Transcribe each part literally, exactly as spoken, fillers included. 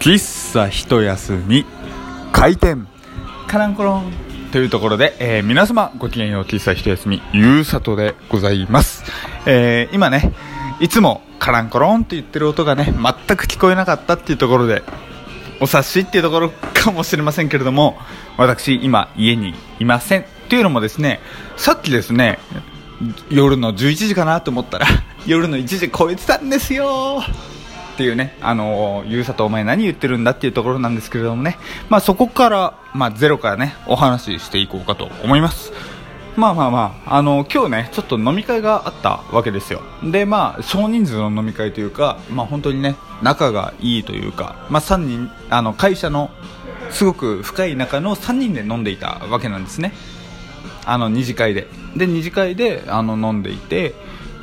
喫茶一休み開店カランコロンというところで、えー、皆様ごきげんよう。喫茶一休みゆうさとでございます。えー、今ねいつもカランコロンって言ってる音がね全く聞こえなかったっていうところでお察しっていうところかもしれませんけれども、私今家にいません。というのもですね、さっきですね夜のじゅういちじかなと思ったら夜のいちじ超えてたんですよっていうね、あのゆうさとお前何言ってるんだっていうところなんですけれどもね、まあ、そこから、まあ、ゼロからねお話ししていこうかと思います。まあまあまあ、あの今日ねちょっと飲み会があったわけですよ。でまあ少人数の飲み会というか、まあ、本当にね仲がいいというか、まあ、さんにんあの会社のすごく深い中のさんにんで飲んでいたわけなんですね。あの二次会でで二次会であの飲んでいて、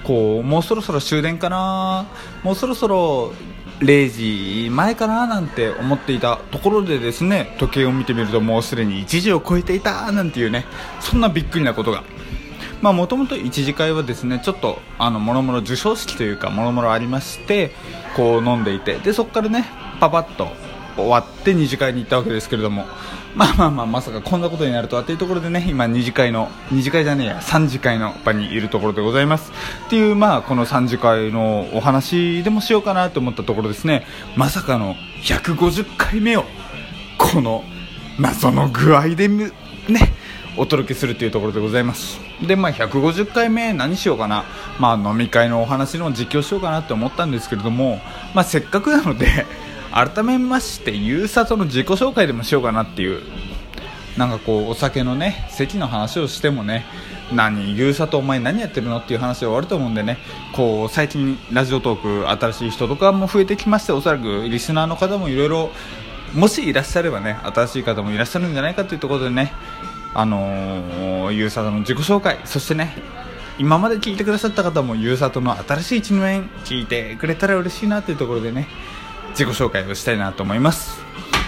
こうもうそろそろ終電かな、もうそろそろれいじまえかななんて思っていたところでですね、時計を見てみるともうすでにいちじを超えていたなんていうね、そんなびっくりなことが。まあもともと一次会はですねちょっとあのもろもろ授賞式というかもろもろありまして、こう飲んでいて、でそこからねパパッと終わって二次会に行ったわけですけれども、まあまあまあまさかこんなことになるとはというところでね、今二次会の二次会じゃねえや三次会の場にいるところでございますっていう、まあこの三次会のお話でもしようかなと思ったところですね、まさかのひゃくごじゅっかいめをこの謎の具合でねお届けするというところでございます。でまあひゃくごじゅっかいめ何しようかな、まあ飲み会のお話の実況しようかなと思ったんですけれども、まあせっかくなので改めましてゆうさとの自己紹介でもしようかなっていう、なんかこうお酒のね席の話をしてもね、何ゆうさとお前何やってるのっていう話は終わると思うんでね、こう最近ラジオトーク新しい人とかも増えてきまして、おそらくリスナーの方もいろいろもしいらっしゃればね新しい方もいらっしゃるんじゃないかというところでね、あのー、ゆうさとの自己紹介、そしてね今まで聞いてくださった方もゆうさとの新しい一面聞いてくれたら嬉しいなというところでね自己紹介をしたいなと思います。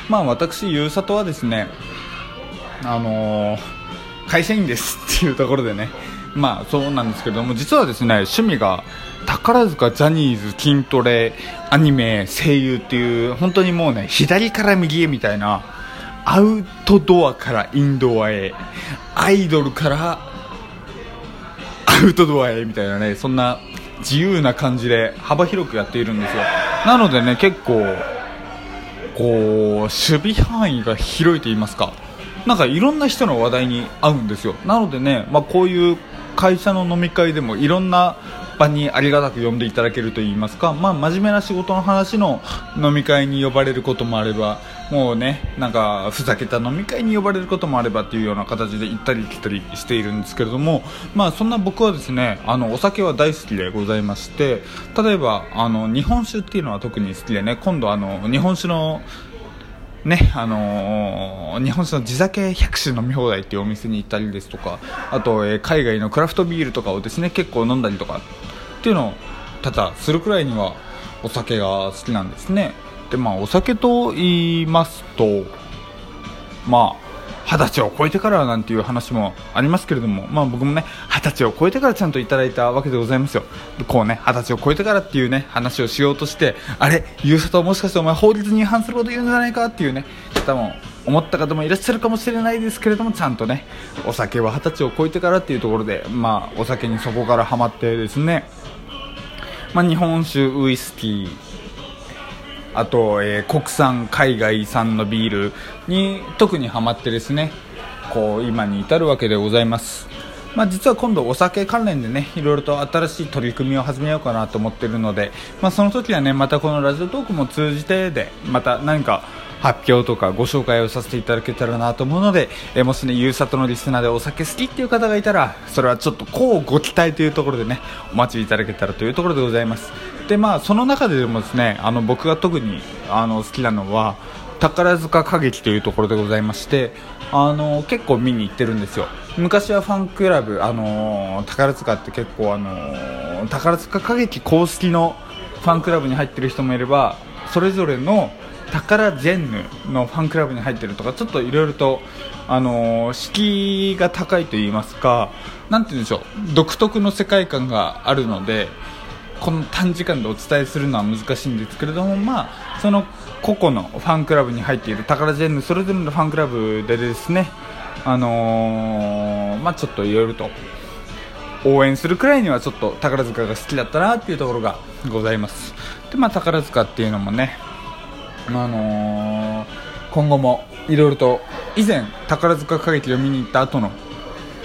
まあ私ゆうさとはですね、あのー、会社員ですっていうところでね、まあそうなんですけども、実はですね趣味が宝塚、ジャニーズ、筋トレ、アニメ、声優っていう本当にもうね左から右へみたいな、アウトドアからインドアへ、アイドルからアウトドアへみたいなね、そんな自由な感じで幅広くやっているんですよ。なのでね結構こう守備範囲が広いと言いますか、なんかいろんな人の話題に合うんですよ。なのでね、まあ、こういう会社の飲み会でもいろんな場にありがたく呼んでいただけると言いますか、まあ真面目な仕事の話の飲み会に呼ばれることもあれば、もうねなんかふざけた飲み会に呼ばれることもあればっていうような形で行ったり来たりしているんですけれども、まあそんな僕はですねあのお酒は大好きでございまして、例えばあの日本酒っていうのは特に好きでね、今度あの日本酒のね、あのー、日本酒の地酒ひゃく種飲み放題っていうお店に行ったりですとか、あと、えー、海外のクラフトビールとかをですね結構飲んだりとかっていうのを多々するくらいにはお酒が好きなんですね。でまあお酒と言いますと、まあはたちを超えてからなんていう話もありますけれども、まあ僕もねはたちを超えてからちゃんといただいたわけでございますよ。こうねはたちを超えてからっていうね話をしようとして、あれゆうさともしかしてお前法律に違反すること言うんじゃないかっていうね方も思った方もいらっしゃるかもしれないですけれども、ちゃんとねお酒ははたちを超えてからっていうところで、まあお酒にそこからハマってですね、まあ日本酒、ウイスキー、あと、えー、国産、海外産のビールに特にハマってですね、こう今に至るわけでございます。まあ、実は今度お酒関連でねいろいろと新しい取り組みを始めようかなと思っているので、まあ、その時はねまたこのラジオトークも通じてでまた何か発表とかご紹介をさせていただけたらなと思うので、えー、もしねゆうさとのリスナーでお酒好きっていう方がいたら、それはちょっとこうご期待というところでねお待ちいただけたらというところでございます。でまあその中でもですね、あの僕が特にあの好きなのは宝塚歌劇というところでございまして、あの結構見に行ってるんですよ。昔はファンクラブ、あのー、宝塚って結構、あのー、宝塚歌劇公式のファンクラブに入ってる人もいれば、それぞれの宝ジェンヌのファンクラブに入ってるとか、ちょっといろいろと、あのー、敷居が高いと言いますか、なんて言うんでしょう、独特の世界観があるのでこの短時間でお伝えするのは難しいんですけれども、まあその個々のファンクラブに入っているタカラジェンヌそれぞれのファンクラブでですね、あのー、まあちょっといろいろと応援するくらいにはちょっと宝塚が好きだったなっていうところがございます。で、まあ、宝塚っていうのもね、あのー、今後もいろいろと、以前宝塚歌劇を見に行った後の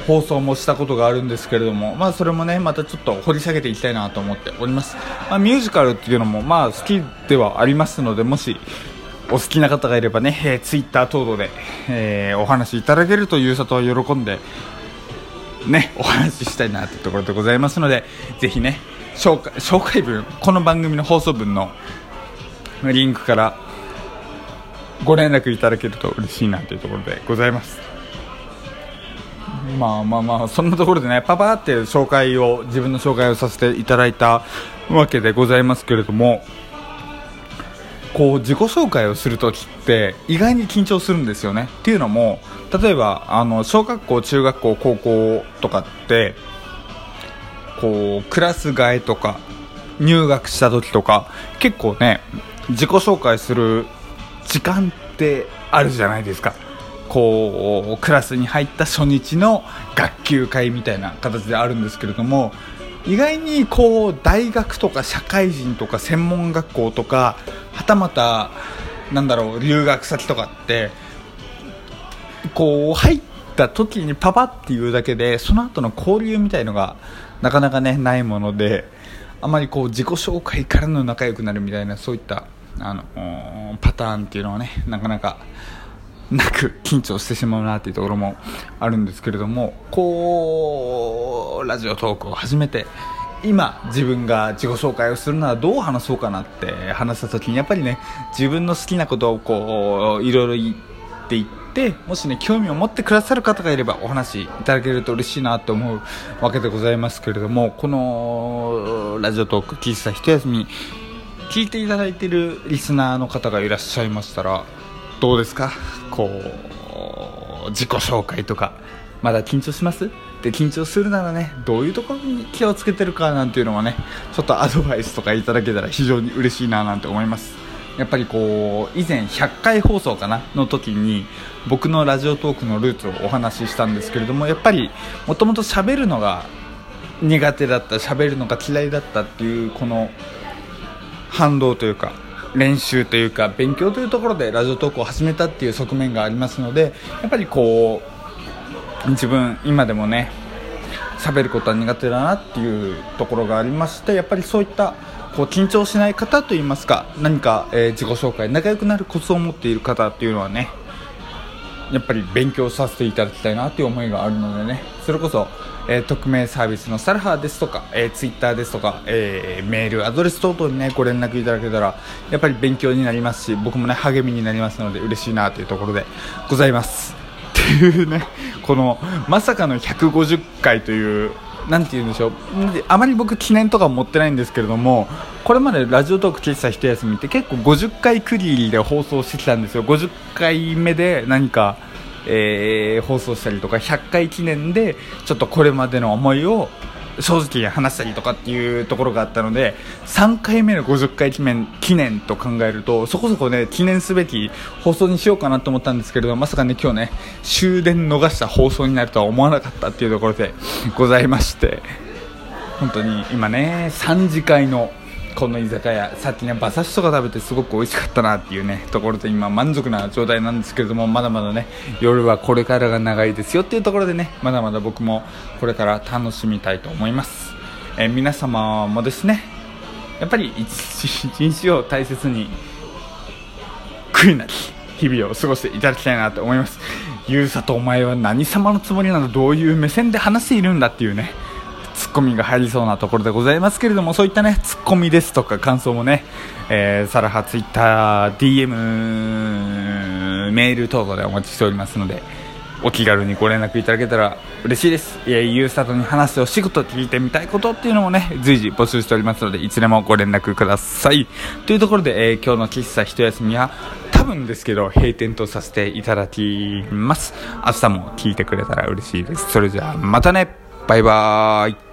放送もしたことがあるんですけれども、まあ、それもねまたちょっと掘り下げていきたいなと思っております。まあ、ミュージカルっていうのもまあ好きではありますので、もしお好きな方がいればね、えー、ツイッター等々で、えー、お話いただけるという里は喜んでね、お話ししたいなというところでございますので、ぜひね紹介、紹介文、この番組の放送文のリンクからご連絡いただけると嬉しいなというところでございます。まあまあまあそんなところでね、パパって紹介を自分の紹介をさせていただいたわけでございますけれども、こう自己紹介をするときって意外に緊張するんですよね。っていうのも、例えばあの小学校、中学校、高校とかってこうクラス替えとか入学したときとか結構ね自己紹介する時間ってあるじゃないですか。こうクラスに入った初日の学級会みたいな形であるんですけれども、意外にこう大学とか社会人とか専門学校とか、はたまたなんだろう留学先とかってこう入った時にパパっていうだけでその後の交流みたいのがなかなかねないもので、あまりこう自己紹介からの仲良くなるみたいな、そういったあのパターンっていうのはねなかなかなく緊張してしまうなっていうところもあるんですけれども、こうラジオトークを始めて今自分が自己紹介をするならどう話そうかなって話した時に、やっぱりね自分の好きなことをこういろいろ言っていって、もしね興味を持ってくださる方がいればお話いただけると嬉しいなと思うわけでございますけれども、このラジオトーク喫茶ひとやすみ聞いていただいているリスナーの方がいらっしゃいましたらどうですか。こう自己紹介とかまだ緊張しますで、緊張するならねどういうところに気をつけてるかなんていうのはね、ちょっとアドバイスとかいただけたら非常に嬉しいななんて思います。やっぱりこう以前ひゃっかい放送かなの時に僕のラジオトークのルーツをお話ししたんですけれども、やっぱりもともと喋るのが苦手だった、喋るのが嫌いだったっていう、この反動というか練習というか勉強というところでラジオトークを始めたっていう側面がありますので、やっぱりこう自分今でもね喋ることは苦手だなっていうところがありまして、やっぱりそういったこう緊張しない方といいますか、何かえ自己紹介仲良くなるコツを持っている方っていうのはね、やっぱり勉強させていただきたいなという思いがあるのでね、それこそえー、匿名サービスのサルハですとか、えー、ツイッターですとか、えー、メールアドレス等々にねご連絡いただけたらやっぱり勉強になりますし、僕もね励みになりますので嬉しいなというところでございますっていうね、このまさかのひゃくごじゅっかいという、なんて言うんでしょう、あまり僕記念とか持ってないんですけれども、これまでラジオトーク喫茶ひと休みって結構ごじゅっかい区切りで放送してきたんですよ。ごじゅっかいめで何かえー、放送したりとか、ひゃっかい記念でちょっとこれまでの思いを正直に話したりとかっていうところがあったので、さんかいめのごじゅっかい記念、記念と考えるとそこそこね記念すべき放送にしようかなと思ったんですけれど、まさかね今日ね終電逃した放送になるとは思わなかったっていうところでございまして、本当に今ね三次会のこの居酒屋、さっきね馬刺しとか食べてすごく美味しかったなっていうねところで今満足な状態なんですけれども、まだまだね夜はこれからが長いですよっていうところでね、まだまだ僕もこれから楽しみたいと思います。え皆様もですね、やっぱり一日を大切に悔いなき日々を過ごしていただきたいなと思います。ゆうさとお前は何様のつもりなの、どういう目線で話しているんだっていうねツッコミが入りそうなところでございますけれども、そういったねツッコミですとか感想もね、えー、サラハツイッター ディーエム メール等々でお待ちしておりますので、お気軽にご連絡いただけたら嬉しいです。いやユースタートに話してお仕事聞いてみたいことっていうのもね随時募集しておりますので、いつでもご連絡くださいというところで、えー、今日の喫茶ひと休みは多分ですけど閉店とさせていただきます。明日も聞いてくれたら嬉しいです。それじゃあまたね、バイバーイ。